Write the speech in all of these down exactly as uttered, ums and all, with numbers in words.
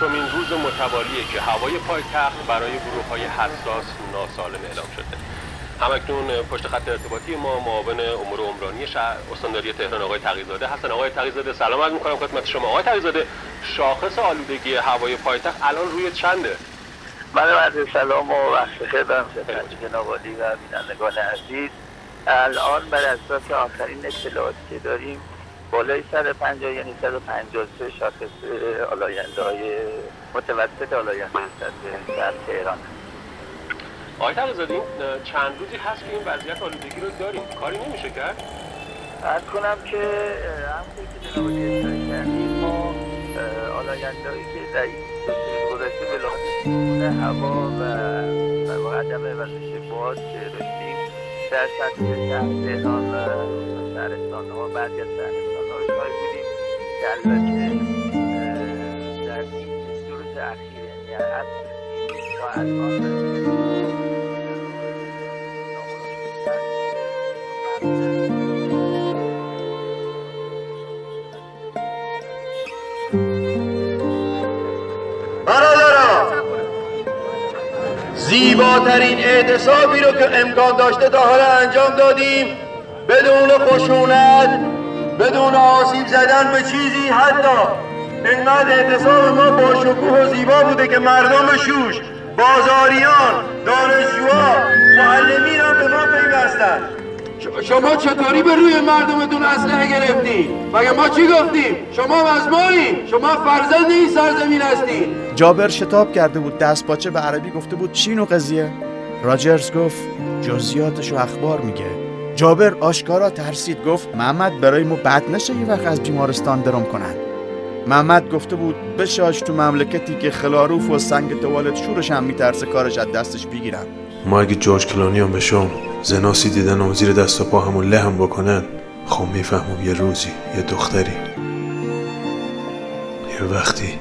ششمین روز متوالیه که هوای پایتخت برای گروه‌های حساس ناسالم اعلام شده. همکنون پشت خط ارتباطی ما معاون امور عمرانی شهر استانداری تهران آقای تقی‌زاده هستن. آقای تقی‌زاده سلام عرض می‌کنم خدمت شما. آقای تقی‌زاده، شاخص آلودگی هوای پایتخت الان روی چنده؟ بله، عرض سلام و وقت بخیر خدمت جناب عالی و بینندگان عزیز. الان بر اساس آخرین اطلاعاتی که داریم بالای صد و پنجاه یعنی صد و پنجاه و سه شاخص آلاینده‌های متوسط آلاینده در تهران. آقای تقی‌زاده، چند روزی هست که این وضعیت آلودگی رو داریم، کاری نمیشه کرد؟ عرض کنم که همونطور که جناب عالی اشاره کردیم، ما آلاینده‌هایی که در این گذشته به لحاظ هوا و در واقع عدم وزش باد که داشتیم در سطح شهر تهران و شهرستان‌ها بعضی از شهرستان‌ها رو شاهد بودیم که البته در دو روز اخیر یعنی از تا الان زیباترین اعتصابی رو که امکان داشته تا حالا انجام دادیم، بدون خشونت، بدون آسیب زدن به چیزی. حتی اینقدر اعتصاب ما با شکوه و زیبا بوده که مردم شوش، بازاریان، دانشجوها، معلمین هم به ما پیوستند. شما چطوری به روی مردمتون اسلحه گرفتین؟ مگه ما چی گفتیم؟ شما مزمایی، شما فرزند این سرزمین هستین. جابر شتاب کرده بود، دست پاچه به عربی گفته بود چین و قضیه. راجرز گفت جزئیاتش و اخبار میگه. جابر آشکارا ترسید، گفت محمد برای ما بد نشه یه وقت از بیمارستان درم کنن. محمد گفته بود بشاش تو مملکتی که خلاروف و سنگ توالت شورش هم میترسه کارش از دستش بگیرن. ما اگه جورج کلانی هم بشم زناسی دیدن و زیر دست و پا همون له هم بکنن، خب میفهمم یه روزی یه دختری یه وقتی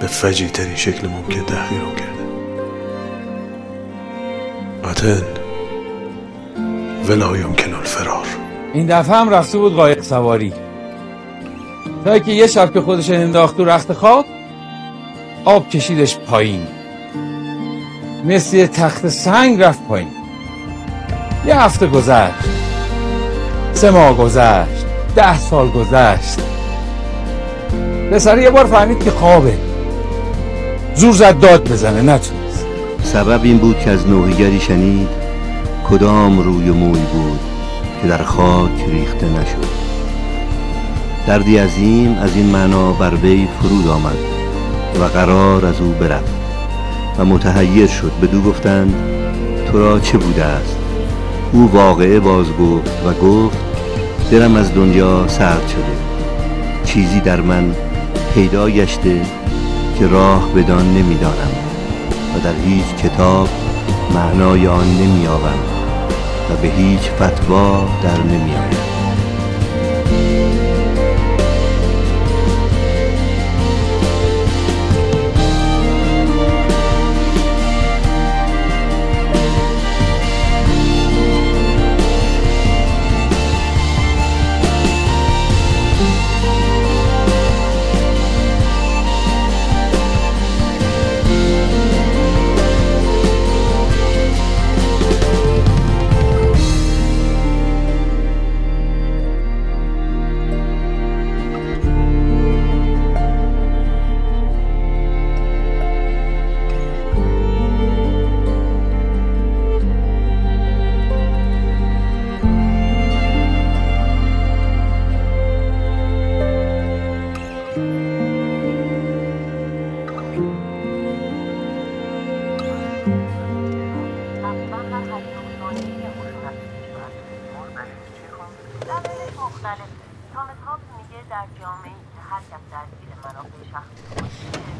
به فجیع ترین شکل ممکن تحقیرم کرده. آتن ولایم کنال فرار. این دفعه هم رفته بود قایق سواری، تا که یه شب که خودش انداخت تو رخت خواب، آب کشیدش پایین، مثل یه تخت سنگ رفت پایین. یه هفته گذشت، سه ماه گذشت، ده سال گذشت. پسر یه بار فهمید که خوابه، زور زد داد بزنه، نتونست. سبب این بود که از نوحه‌گری شنید کدام روی موی بود که در خاک ریخته نشد. دردی عظیم از این معنا بر وی فرود آمد و قرار از او برفت و متحیر شد. بدو گفتند تو را چه بوده است؟ او واقعه باز گفت و گفت دلم از دنیا سرد شده، چیزی در من پیدا گشته که راه بدان نمی دانم و در هیچ کتاب معنای آن نمی آورم و به هیچ فتوا در نمی آید.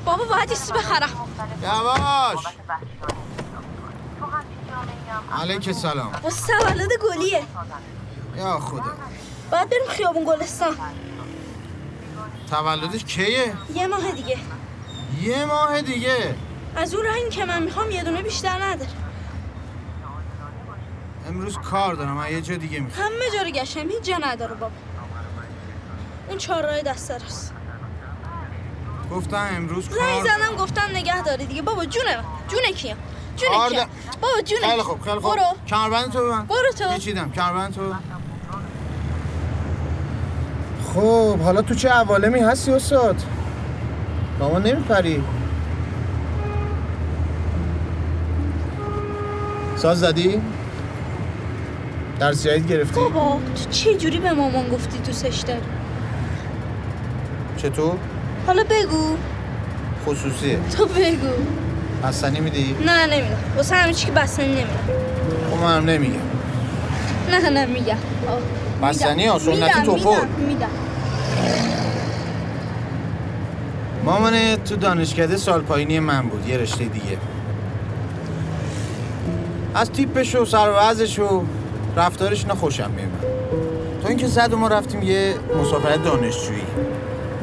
بابا باید ایسی بخرم. یواش. علیک سلام. واسه تولد گلیه. یا خدا. باید بریم خیابون گلستان. تولدش کیه؟ یه ماه دیگه. یه ماه دیگه؟ از اون رنگ که من میخوام یه دونه بیشتر نداره. امروز کار دارم، من یه جا دیگه میخوام. همه جا رو گشتم، هیچ جا نداره بابا. اون چهار راه دست سر است. گفتم امروز کار زنگ زدم گفتم نگه داری دیگه بابا. جونه جونه کیم جونه آرد... کیم بابا جونه. خیلی خوب خیلی خوب برو کمربند تو ببند. برو تو پیچیدم کمربند تو. خب حالا تو چه عوالمی هستی استاد؟ دامان نمیپری؟ ساز زدی؟ درس جدید گرفتی؟ بابا تو چه جوری به مامان گفتی دوستش داری؟ چطور؟ حالا بگو. خصوصیه تو بگو. بستنی میدی؟ نه نمیدم. واسه همه چی که بستنی نمیدم. خب منم نمیگم. نه نه میگم. بستنی ها سنتی توپل. میدم. مامانه تو دانشکده سال پایینی من بود، یه رشته دیگه. از تیپش و سر و وضعش و رفتارش نخوشم میاد. تو اینکه زد و ما رفتیم یه مسافرت دانشجویی.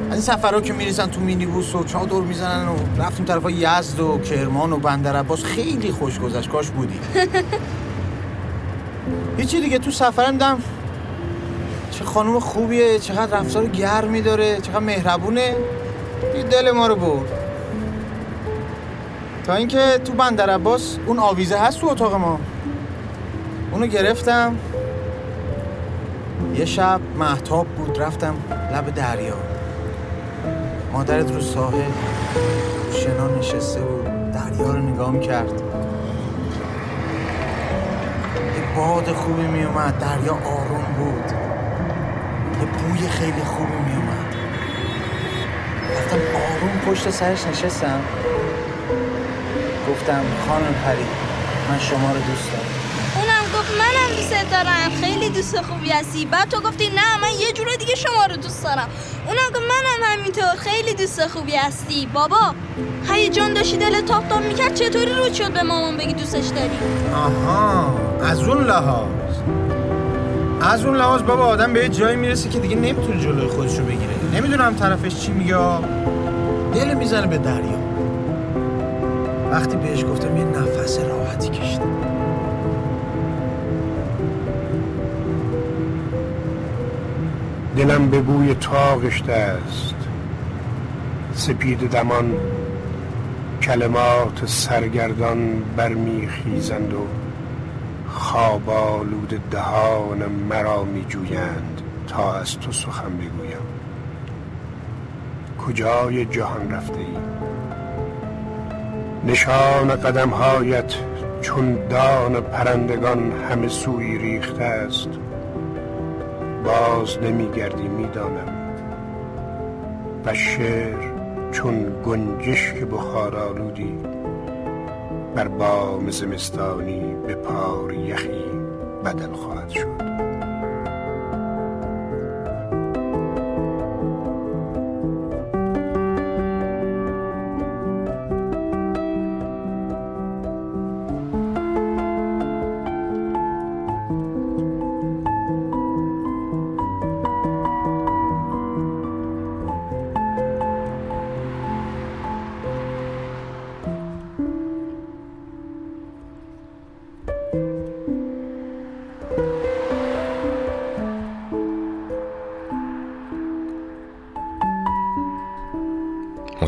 از این سفرها که میریزن تو مینیبوس و چادر میزنن و رفتیم طرفا یزد و کرمان و بندرعباس، خیلی خوش گذشت. کاش بودی. هیچی دیگه تو سفرم دم چه خانوم خوبیه، چقدر رفتار گرمی داره، چقدر مهربونه، یه دل ما رو برد. تا اینکه تو بندرعباس اون آویزه هست تو اتاق ما، اونو گرفتم. یه شب مهتاب بود، رفتم لب دریا. مادرت رو ساحل شنا نشسته بود، دریا رو نگاه می‌کرد. یه باد خوبی می اومد، دریا آروم بود، یه بوی خیلی خوبی می اومد. رفتم آروم پشت سرش نشستم، گفتم خانم پری من شما رو دوست دارم. اونم گفت منم دوست دارم، خیلی دوست خوبی هستی. بعد تو گفتی نه من یه جور دیگه شما رو دوست دارم. اونم گفت منم همینطور خیلی دوست خوبی هستی. بابا هیجان داشتی دل تاپ تاپ میکرد، چطوری رو شد به مامان بگی دوستش داری؟ آها از اون لحاظ از اون لحاظ بابا آدم به یه جایی میرسه که دیگه نمیتونه جلوی خودش رو بگیره. نمیدونم طرفش چی میگه، دل میزنه به دریا. وقتی بهش گفتم یه نفس راحتی کشیدم. دلم به بوی تاغشته است، سپید دمان کلمات سرگردان برمیخیزند و خواب آلود دهان مرا میجویند تا از تو سخن بگویم. کجای جهان رفته ای؟ نشان قدمهایت چون دان پرندگان همه سوی ریخته است، باز نمیگردی میدانم. و شعر چون گنجشک بخارآلودی بر بام زمستانی به پار یخی بدل خواهد شد.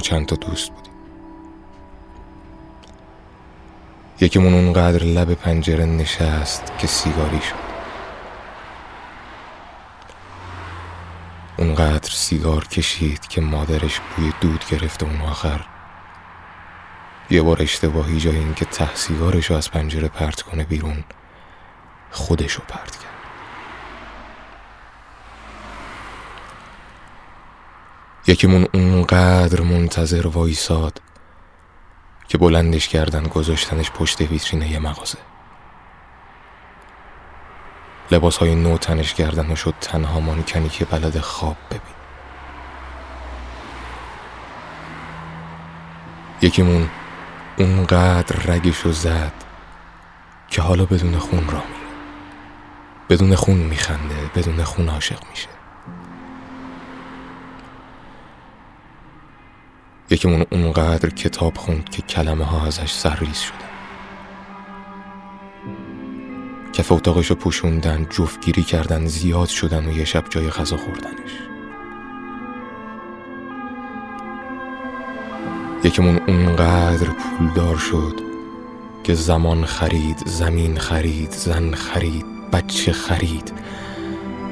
چند تا دوست بودیم، یکیمون اونقدر لب پنجره نشست که سیگاری شد، اونقدر سیگار کشید که مادرش بوی دود گرفت. اون آخر یه بار اشتباهی جای این که ته سیگارشو از پنجره پرت کنه بیرون، خودشو پرت کرد. یکیمون اونقدر منتظر وایساد که بلندش کردن گذاشتنش پشت ویترینه یه مغازه. لباسهای نو تنش کردن و شد تنها مانکنی که بلد خواب ببین. یکیمون اونقدر رگشو زد که حالا بدون خون راه میره، بدون خون میخنده، بدون خون عاشق میشه. یکیمون اونقدر کتاب خوند که کلمه ها ازش سرریز شدن. کف اتاقشو پوشوندن، جفتگیری کردن، زیاد شدن و یه شب جای غذا خوردنش. یکمون اونقدر پولدار شد که زمان خرید، زمین خرید، زن خرید، بچه خرید،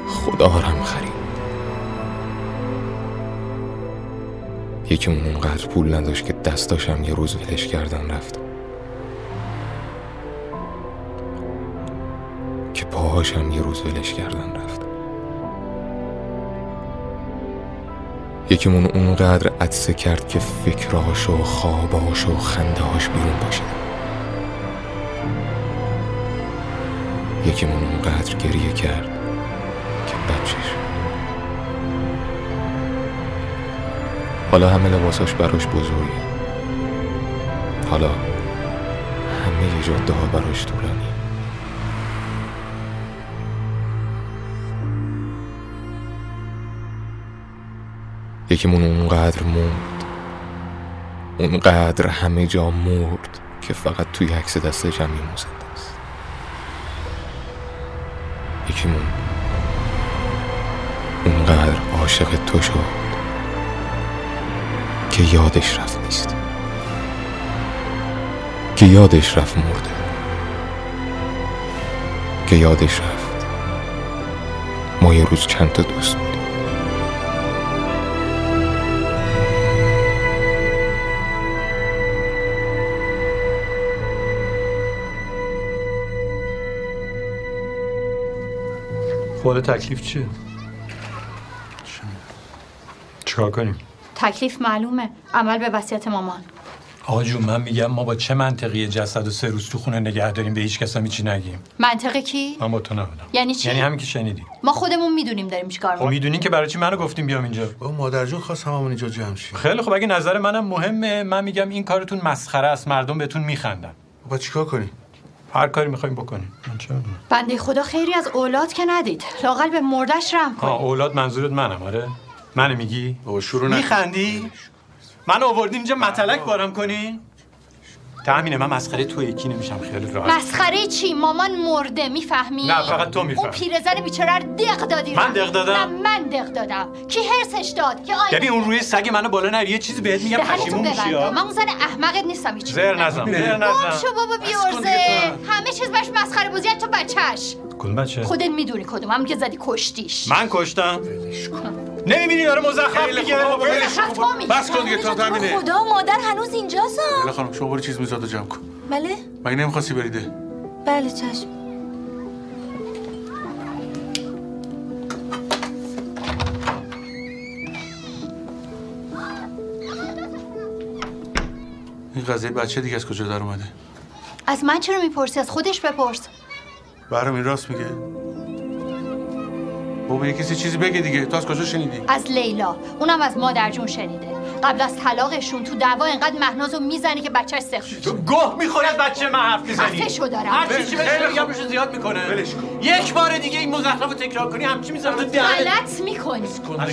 خدارم خرید. یکمون اونقدر پول نداشت که دستاشم یه روز ولش کردن رفت، که پاهاشم یه روز ولش کردن رفت. یکیمون اونقدر عطسه کرد که فکرهاش و خوابهاش و خندهاش بیرون باشه. یکیمون اونقدر گریه کرد که بچه شد. حالا همه لباساش براش بزرگه، حالا همه جاده ها براش طولانی. یکیمون اونقدر مرد، اونقدر همه جا مرد که فقط توی عکس دست جمعی موزنده است. یکیمون اونقدر عاشق تو شد که یادش رفت نیست، که یادش رفت مرده، که یادش رفت ما یه روز چند تا دوست بود. خود تکلیف چیه؟ چیکار کنیم؟ تکلیف معلومه، عمل به وصیت مامان. آقا جون من میگم ما با چه منطقی جسد و سه روز تو خونه نگه داریم، به هیچ کس هم چیزی نگیم؟ منطقی کی؟ من با تو نبودم. یعنی چی؟ یعنی همین که شنیدی. ما خودمون میدونیم داریم چیکار میکنیم. خب میدونین که برای چی منو گفتیم بیام اینجا؟ با مادر جون خواست هممون اینجا جمع شیم. خیلی خب، اگه نظر منم مهمه، من میگم این کارتون مسخره است، مردم بهتون میخندن. با چیکار کنیم؟ هر کاری میخوایم بکنیم. بنده خدا خیری از اولاد که ندید، لااقل به مردش رحم کنید. آه اولاد منظورت منم؟ آره منو میگی؟ او شروع نکن. میخندی؟ منو آوردی اینجا متلک بارم کنین؟ تامین من مسخره تو یکی نمیشم، خیلی راحت. مسخره چی؟ مامان مرده، میفهمی؟ نه فقط تو میفهمی. اون پیرزن بیچاره رو دق دادی. من دق دادم؟ نه من دق دادم. کی هرسش داد؟ که آید. ببین اون روی سگ منو بالا نری، یه چیزی بهت میگم پشیمون میشی. من اون زن احمقت نیستم، هیچ چیز. زر نزن. زر نزن. بابا بابا بیارزه. همه چیز باش مسخره بازی تو بچه‌ش. کدوم بچه؟ خودت میدونی کدوم. همون که زدی کشتیش. من کشتم؟ ولش کن. نمیبینی داره مزخرف میگه؟ بس کن دیگه تا تامینه. خدا مادر هنوز اینجاست. بله خانم شما برو چیز میزادو جمع کن. بله؟ مگه نمیخواستی بریده؟ بله چشم. این قضیه بچه دیگه از کجا در اومده؟ از من چرا میپرسی؟ از خودش بپرس. برام این راست میگه. بابا یه کسی چیزی بگه دیگه. تو از کجا شنیدی؟ از لیلا، اونم از مادر جون شنیده. قبل از طلاقشون تو دعوا اینقدر مهنازو میزنه که بچه‌ش سخت. تو گوه میخوره بچه من حرف میزنی. خفه شو دارم. هر چی بهش میگم زیاد میکنه. ولش کن. یک بار دیگه این مزخرفو تکرار کنی همچی میزنم تو دهنت. غلط میکنی.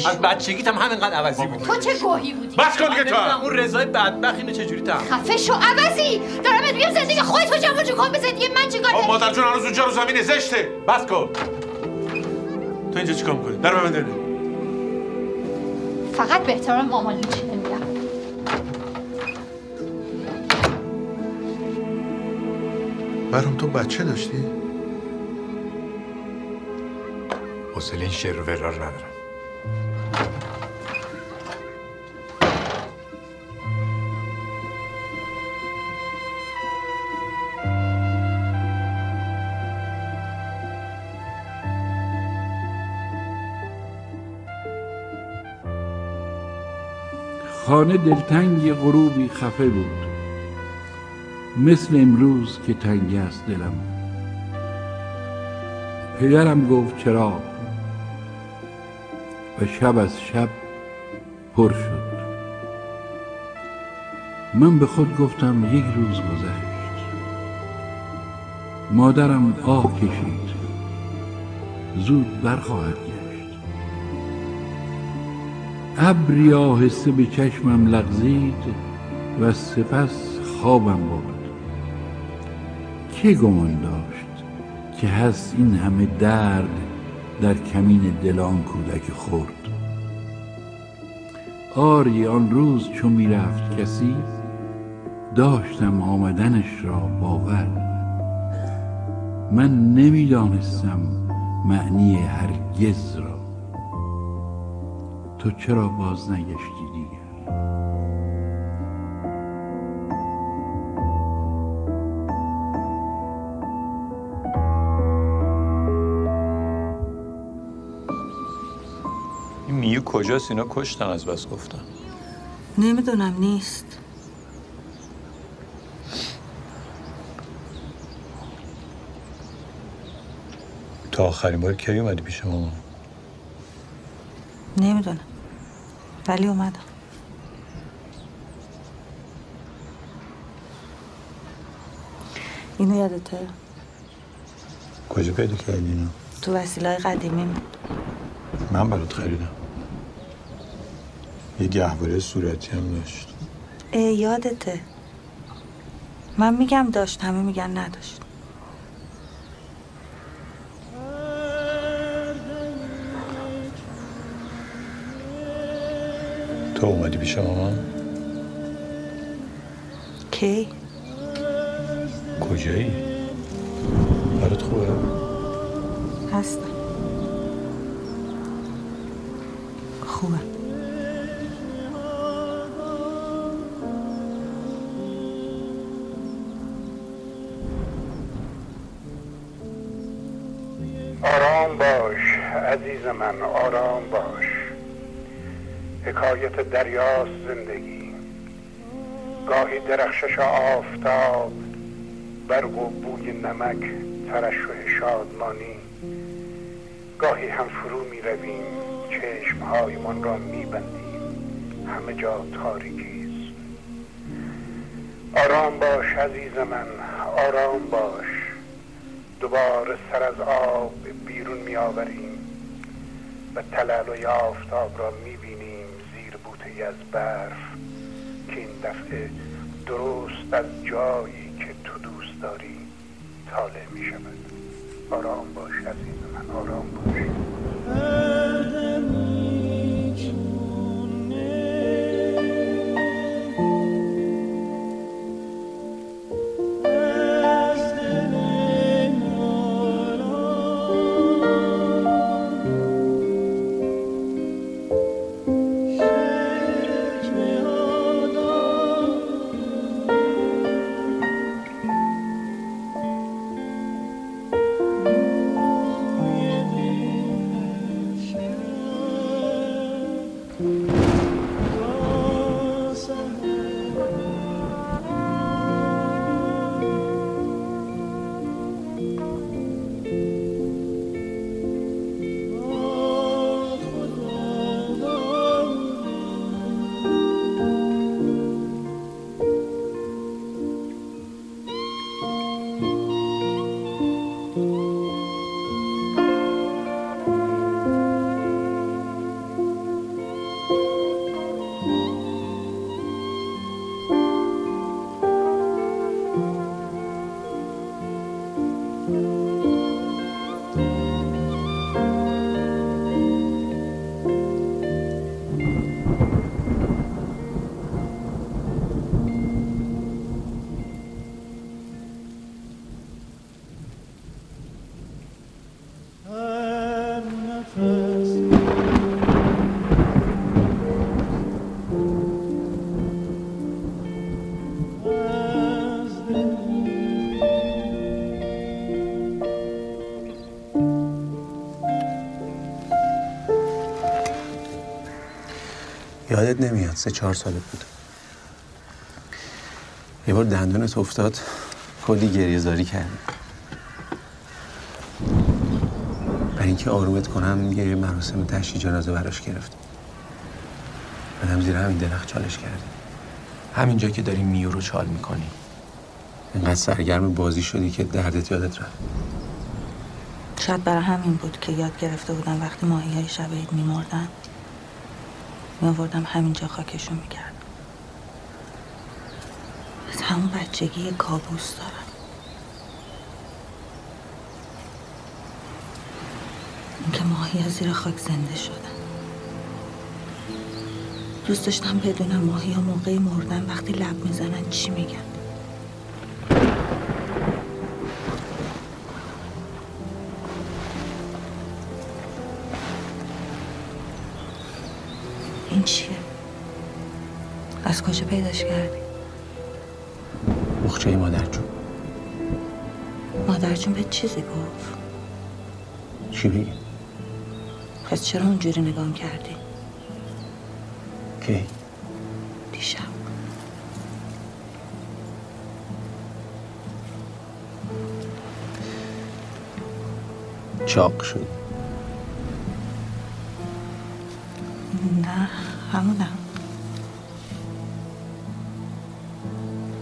از بچگیت هم همینقدر عوضی بود. تو چه گوهی بودی؟ بس کن دیگه تو. اون رضای بدبخت اینو چه جوری تام؟ خفه شو عوضی. دارم بهت میگم زندگی خودت جمع جور کن، زندگی من چیکار؟ مادر جون هنوز اونجا رو زمین زشته. بس کن. تو اینجا چیکار میکنی؟ در ببند درو. فقط به احترام مامان میشه میگم. برام تو بچه داشتی؟ حوصله این شعر و ورا رو ندارم. خانه دلتنگ غروبی خفه بود، مثل امروز که تنگ است دلم. پدرم گفت چرا و شب از شب پر شد. من به خود گفتم یک روز گذشت. مادرم آه کشید، زود برخواهد. ابری آهسته به چشمم لغزید و سپس خوابم برد. که گمان داشت که هست این همه درد در کمین دل آن کودک خرد. آری آن روز چو می رفت کسی، داشتم آمدنش را باور. من نمی دانستم معنی هرگز را، تو چرا باز نگشتی دیگر؟ این میو کجاست؟ اینا کشتن از بس گفتن. نمیدونم، نیست. تا آخرین بار کی اومدی پیش مامان؟ نمیدونم، ولی اومدم. اینو یادته؟ کجا پیدا کردی اینو؟ تو وسیله‌های قدیمی بود. من برات خریدم. یه گهواره صورتی هم داشت. ای یادته؟ من میگم داشت، همه میگن نداشت. تو اومدی پیش مامان؟ کی؟ کجایی؟ برات خوبه؟ هستم. خوبه. آرام باش عزیز من، آرام باش. حکایت دریاست زندگی، گاهی درخشش آفتاب، برق و بوی نمک، ترشح شادمانی. گاهی هم فرو می رویم، چشمهایمان را می بندیم، همه جا تاریکیست. آرام باش عزیز من، آرام باش. دوباره سر از آب بیرون می آوریم و تلالوی آفتاب را می بینیم از برف، که این دفعه درست از جایی که تو دوست داری طالع می شود. آرام باش عزیز من، آرام باش. یادت نمیاد سه چهار سالت بود، یه بار دندونت افتاد، کلی گریه‌زاری کردی. برای اینکه آرومت کنم یه مراسم تشییع جنازه براش گرفتم. بعدم زیر همین درخت چالش کردی، همینجا که داری میو رو چال میکنی. اینقدر سرگرم بازی شدی که دردت یادت رفت. شاید برای همین بود که یاد گرفته بودم وقتی ماهی‌های شب عید می‌مردن، من آوردم همینجا خاکشون میکردم. از همون بچگی کابوس دارم. اینکه ماهی از زیر خاک زنده شدن. دوست داشتم بدونم ماهی‌ها موقع مردن وقتی لب میزنن چی میگن. این چیه؟ از کجا پیداش کردی؟ بخچه مادر جون. مادر جون به چیزی گفت؟ چی بگه؟ پس چرا اونجوری نگام کردی؟ کی؟ دیشب. چاق شد؟ نه، همونم.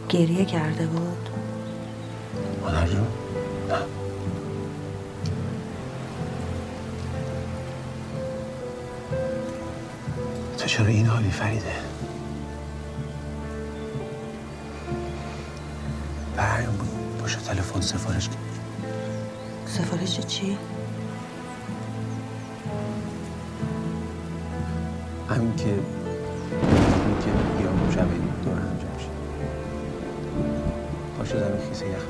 گریه کرده بود. مادر جون؟ نه. تو چرا این حالی فریده؟ برای اون بود باشه تلفن سفارش کرد. سفارش چی؟ همین که همین که بیام شبه دور انجام شد. باشه زمین خیصه یخ.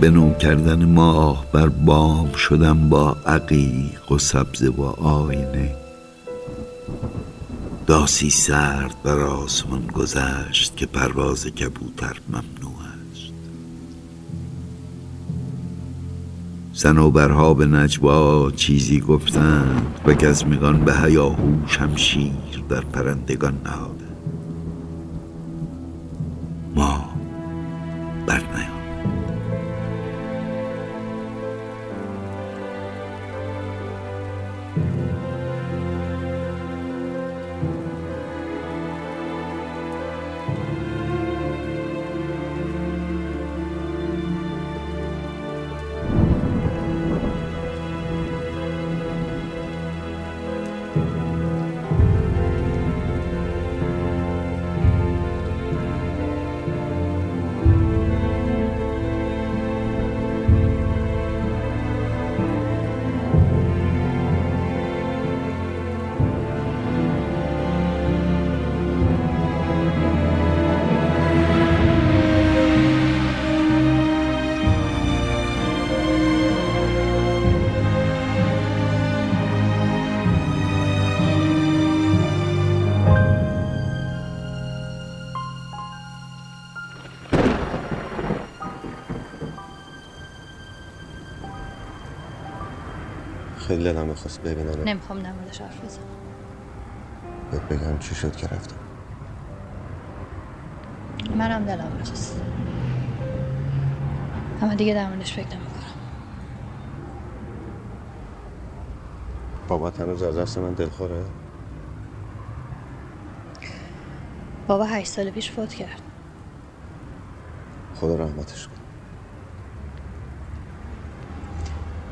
به نو کردن ماه بر بام شدم با عقیق و سبزه و آینه. داسی سرد بر آسمان گذشت که پرواز کبوتر ممنوع است. صنوبرها به نجوا چیزی گفتند و گزمگان به هیاهو شمشیر در پرندگان نهاده. ما برنیامد. خیلی دلم میخواست ببینم. نمیخوام نمیدش حرف بزنم. بهت بگم چی شد که رفتم. منم دلم میخواست، اما دیگه در موردش فکر نمیکنم. بابات هنوز از دست من دلخوره؟ بابا هشت سال پیش فوت کرد. خدا رحمتش کنه.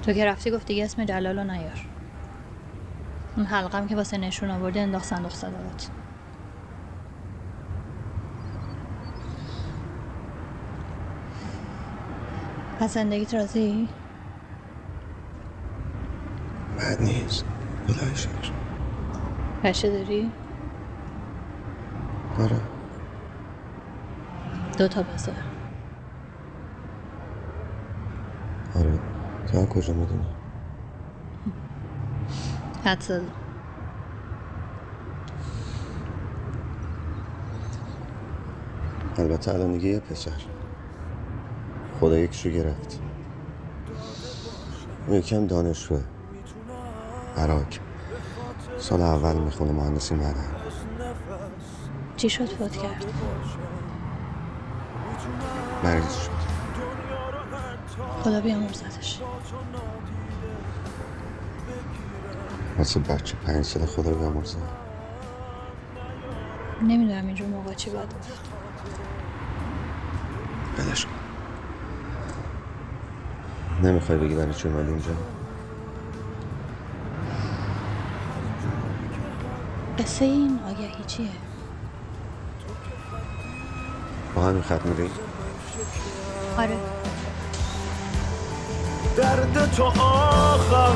تو که رفتی گفت دیگه اسم جلالو نیار. اون حلقم که واسه نشون آوردی انداخت صندوق صدقات. از زندگیت راضی؟ بد نیست. بلای شکر. بچه داری؟ آره. دو تا بسه. آره. تا کجا میدونی؟ حد سازم. البته الان دیگه یه پسر خدا یکشو گرفت. اون یکم دانشجوه، عراق، سال اول میخونه مهندسی معدن. چی شد فوت کرد؟ مریض شد. خدا بیامرزدش. مثل بچه پنج ساله خدا بیامرزد. نمیدونم اینجور موقع چی باید گفت. بدش کن. نمیخوای بگی برای چی اومدی اینجا؟ قصه این آگهی چیه؟ با همین خط میریم؟ آره. درد تو آخر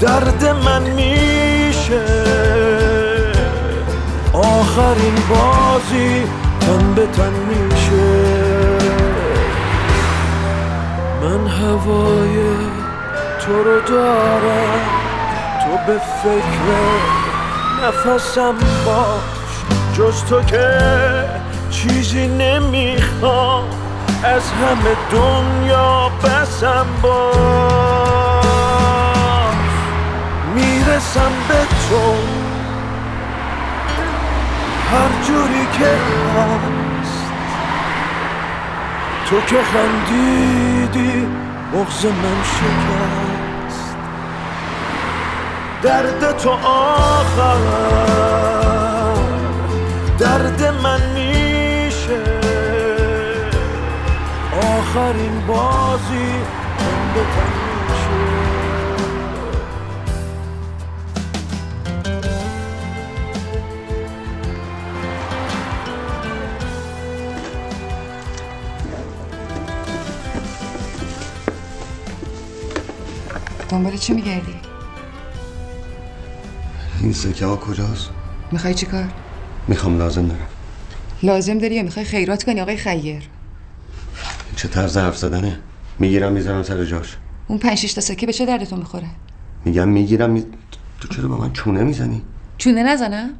درد من میشه، آخرین بازی تن به تن میشه. من هوای تو رو دارم، تو به فکر نفسم باش، جز تو که چیزی نمیخوام، از همه دنیا بسم باش. میرسم به تو هر جوری که هست، تو که خندیدی بغض من شکست. درد تو آخر درد من میشه، آخرین بازی من به تن میشه. دنبال چی میگردی؟ این سکه ها کجاست؟ میخوای چی کار؟ میخوام لازم دارم. لازم داری یا میخوای خیرات کنی آقای خیر؟ چه طرز حرف زدنه؟ میگیرم میذارم سر جاش. اون پنج شش تا سکه به چه دردتون میخوره؟ میگم میگیرم می... تو چرا با من چونه میزنی؟ چونه نزنم؟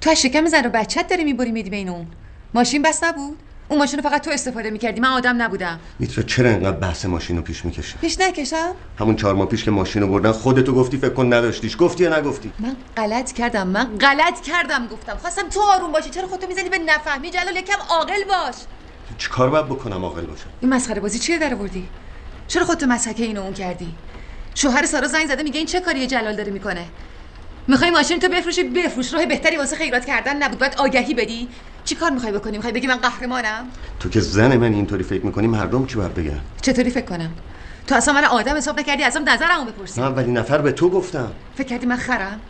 تو از شکم زن رو بچت داری میبری میدی بین اون. ماشین بس نبود؟ اون ماشین رو فقط تو استفاده میکردی، من آدم نبودم. میترا چرا اینقدر بحث ماشین رو پیش میکشی؟ پیش نکشم؟ همون چهار ماه پیش که ماشین رو بردن خودت گفتی فکر کن نداشتیش. گفتی یا نگفتی؟ من غلط کردم، من غلط کردم گفتم. خواستم تو آروم باشی، چرا خودتو میزنی به نفهمی؟ جلال یکم عاقل باش. چیکار باید بکنم عاقل باشم؟ این مسخره بازی چیه درآوردی؟ چرا خودتو مسخره اینو اون کردی؟ شوهر سارا زنگ زده میگه این چه کاریه جلال داره میکنه. میخوای ماشین تو بفروشی؟ بفروش، راه بهتری واسه خیرات کردن نبود. باید آگهی بدی. چی کار میخوای بکنی؟ میخوای بگی من قهرمانم؟ تو که زن من اینطوری فکر میکنی مردم چی باید بگن؟ چطوری فکر کنم؟ تو اصلا من آدم حساب نکردی، ازم نظرمو بپرسی. من اولین نفر به تو گفتم. فکر کردی من خرم؟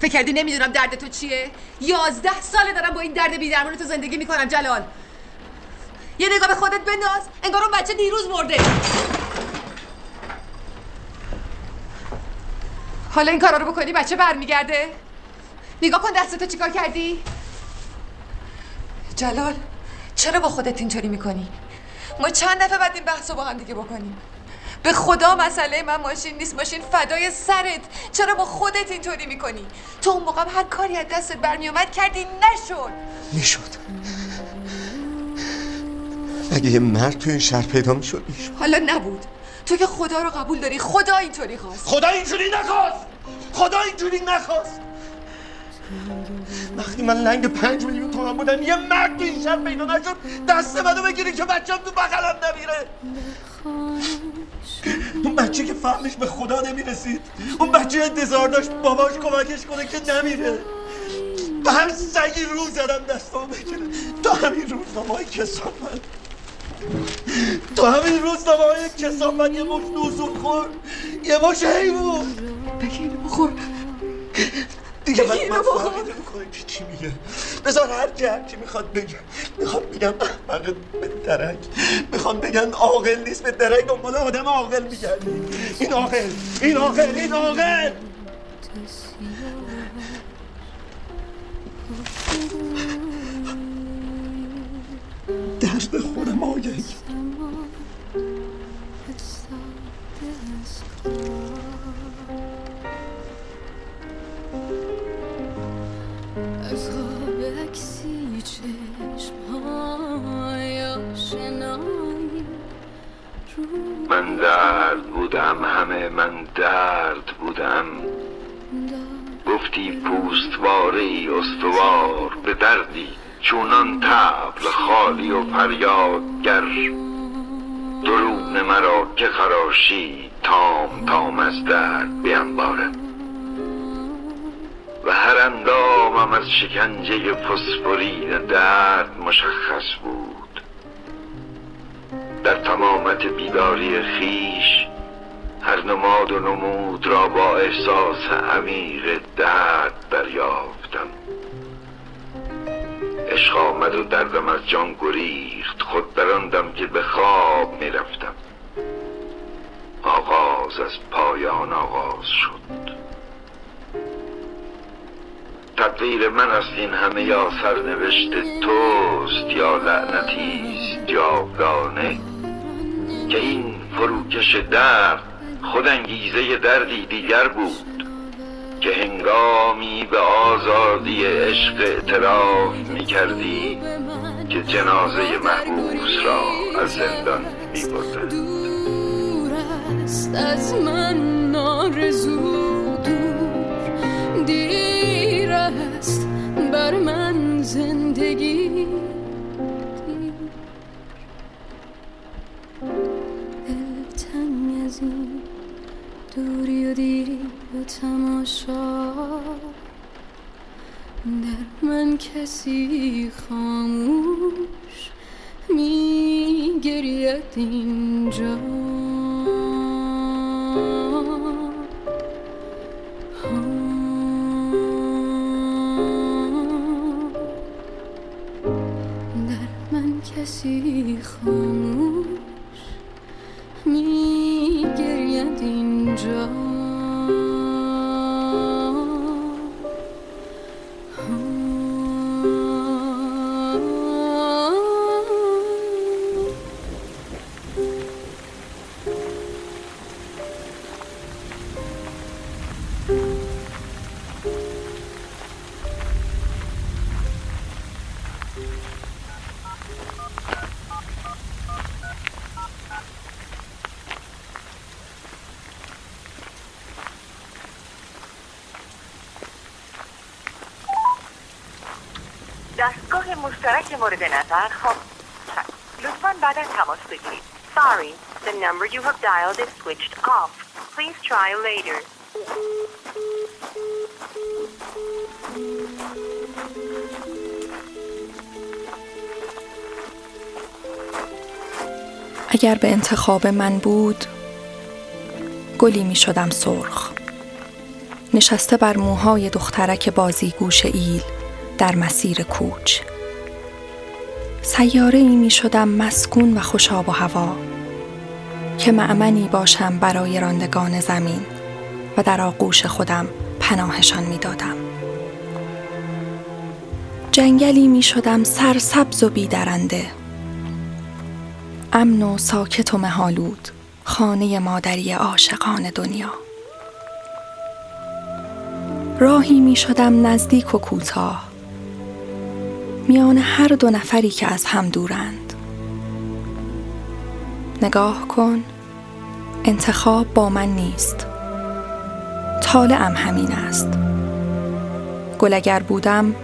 فکر کردی نمیدونم درد تو چیه؟ یازده ساله دارم با این درد بی‌درمان تو زندگی میکنم جلال. یه نگاه به خودت بنداز، انگار اون بچه دیروز مرده. حالا این کارا رو بکنی بچه برمیگرده؟ نگاه کن دستتو چیکار کردی؟ جلال چرا با خودت اینطوری میکنی؟ ما چند دفعه بعد این بحثو با هم دیگه بکنیم. به خدا مسئله من ماشین نیست، ماشین فدای سرت. چرا با خودت اینطوری میکنی؟ تو اون موقع هر کاری از دستت برمیومد کردی، نشد. نشد. اگه یه مرد تو این شهر پیدا میشد میشد. حالا نبود. تو که خدا رو قبول داری، خدا اینطوری خواست. خدا اینجوری نخواست. خدا اینجوری نخواست. وقتی من لنگ پنج میلیون تومن بودم یه مرد تو این شهر پیدا نشد دست منو بگیری که بچه‌م تو بغلم نمیره. اون بچه که فهمش به خدا نمیرسید، اون بچه انتظار داشت باباش کمکش کنه که نمیره. به هر سگی رو زدم دستامو بگیره. تا همین روزنامه‌های کسافت، تا همین روزنامه‌های کسافت یه مش نوزون خور، یه مش حیوان بگیره بخور دیگه. من من فهمیده میکنم که چی میگه. بذار هر چی هر چی میخواد بگم. میخواد بگم احمقه به درک، میخواد بگن عاقل نیست به درک، دنبال آدم عاقل میگرده. این عاقل، این عاقل، این عاقل. درد خودم آگهی از خواب اکسی چشمهای آشنایی. من درد بودم، همه من درد بودم. گفتی پوستواری استوار به دردی چونان طبل خالی و فریادگر. درون مرا که خراشی تام تام از درد بیانبارم و هر اندامم از شکنجه فسفورین درد مشخص بود. در تمامت بیداری خیش هر نماد و نمود را با احساس عمیق درد دریافتم. عشق آمد و دردم از جان گریخت، خود براندم که به خواب می رفتم. آغاز از پایان آغاز شد. تقدیر من است این همه، یا سرنوشت توست یا لعنتیست جاودانه که این فروکش درد خود انگیزه دردی دیگر بود که هنگامی به آزادی عشق اعتراف می کردی که جنازه محبوس را از زندان می بردند. دور است از من آرزو، دور دیر است بر من زندگی، دلتنگ از این دوری و دیری و تماشا، در من کسی خاموش میگرید اینجا. در من کسی خاموش میگرید اینجا. دستگاه مشترک مورد نظر خواهد. لطفاً بعد از تماس بگیرید. Sorry, the number you have dialed is switched off. Please try later. اگر به انتخاب من بود، گلی می شدم سرخ، نشسته بر موهای دخترک بازیگوش ایل در مسیر کوچ. سیاره ای می شدم مسکون و خوش آب و هوا که مأمنی باشم برای راندگان زمین و در آغوش خودم پناهشان می دادم. جنگلی می شدم سرسبز و بیدرنده، امن و ساکت و مهالود، خانه مادری عاشقان دنیا. راهی می شدم نزدیک و کوتاه، میان هر دو نفری که از هم دورند. نگاه کن، انتخاب با من نیست، طالعم همین است. گل اگر بودم،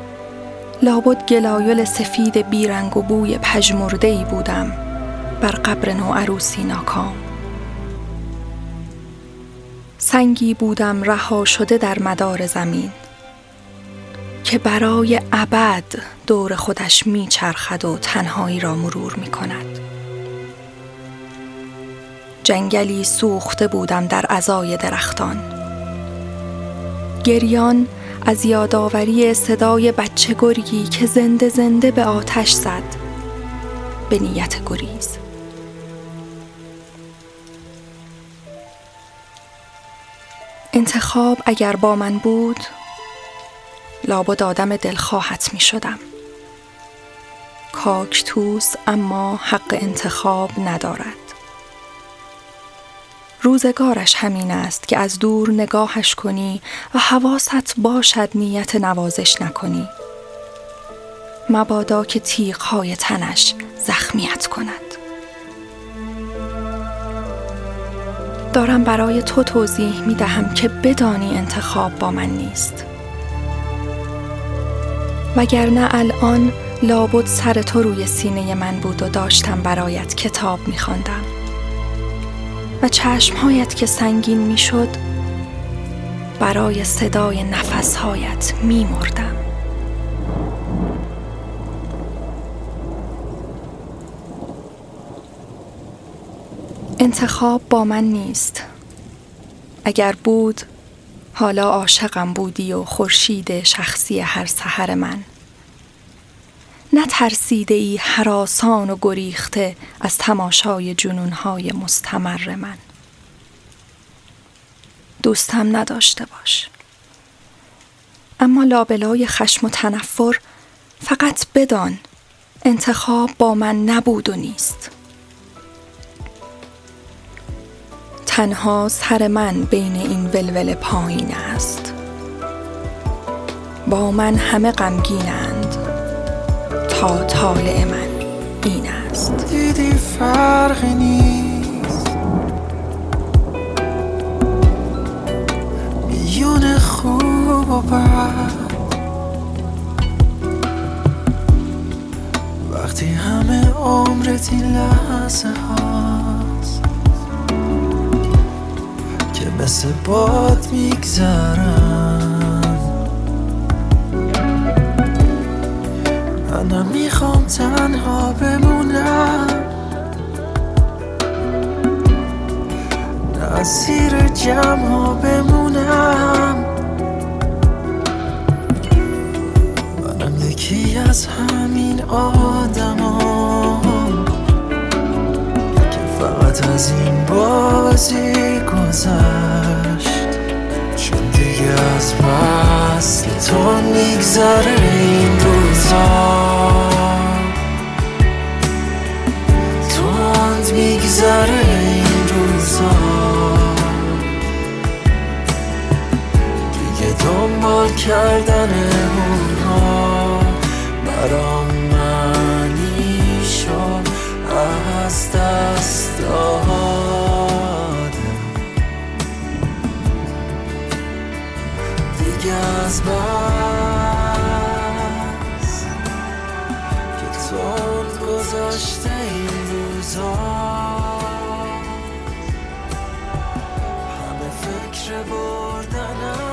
لابد گلایل سفید بیرنگ و بوی پژمرده‌ای بودم بر قبر نوعروسی ناکام. سنگی بودم رها شده در مدار زمین که برای ابد دور خودش میچرخد و تنهایی را مرور میکند. جنگلی سوخته بودم در عزای درختان، گریان از یادآوری صدای بچه گرگی که زنده زنده به آتش زد به نیت گریز. انتخاب اگر با من بود، لابد آدم دلخواهت می شدم. کاکتوس اما حق انتخاب ندارد. روزگارش همین است که از دور نگاهش کنی و حواست باشد نیت نوازش نکنی، مبادا که تیغ‌های تنش زخمیت کند. دارم برای تو توضیح می دهم که بدانی انتخاب با من نیست، وگرنه الان لابد سر تو روی سینه من بود و داشتم برایت کتاب می خواندم و چشمهایت که سنگین می شد برای صدای نفسهایت می مردم. انتخاب با من نیست، اگر بود، حالا عاشقم بودی و خورشید شخصی هر سحر من. نترسیده ای هراسان و گریخته از تماشای جنونهای مستمر من. دوستم نداشته باش، اما لابلای خشم و تنفر فقط بدان انتخاب با من نبود و نیست. تنها سر من بین این ولول پایین است. با من همه غمگینند تا طالع من این است. دیدی فرقی نیست میون خوب و بد، وقتی همه عمرت این لحظه هاست که مثل باد میگذرم. منم میخوام تنها بمونم، نه اسیر جمع ها بمونم. منم یکی از همین آدمام که فقط از این بازی گذشت، چون دیگه از وصل تو میگذره این روزا، تند میگذره این روزا، دیگه دنبال کردن اونها برام معنی شد. از دست دادم دیگه از بس که تند گذاشته این روزا، همه فکر بردنم.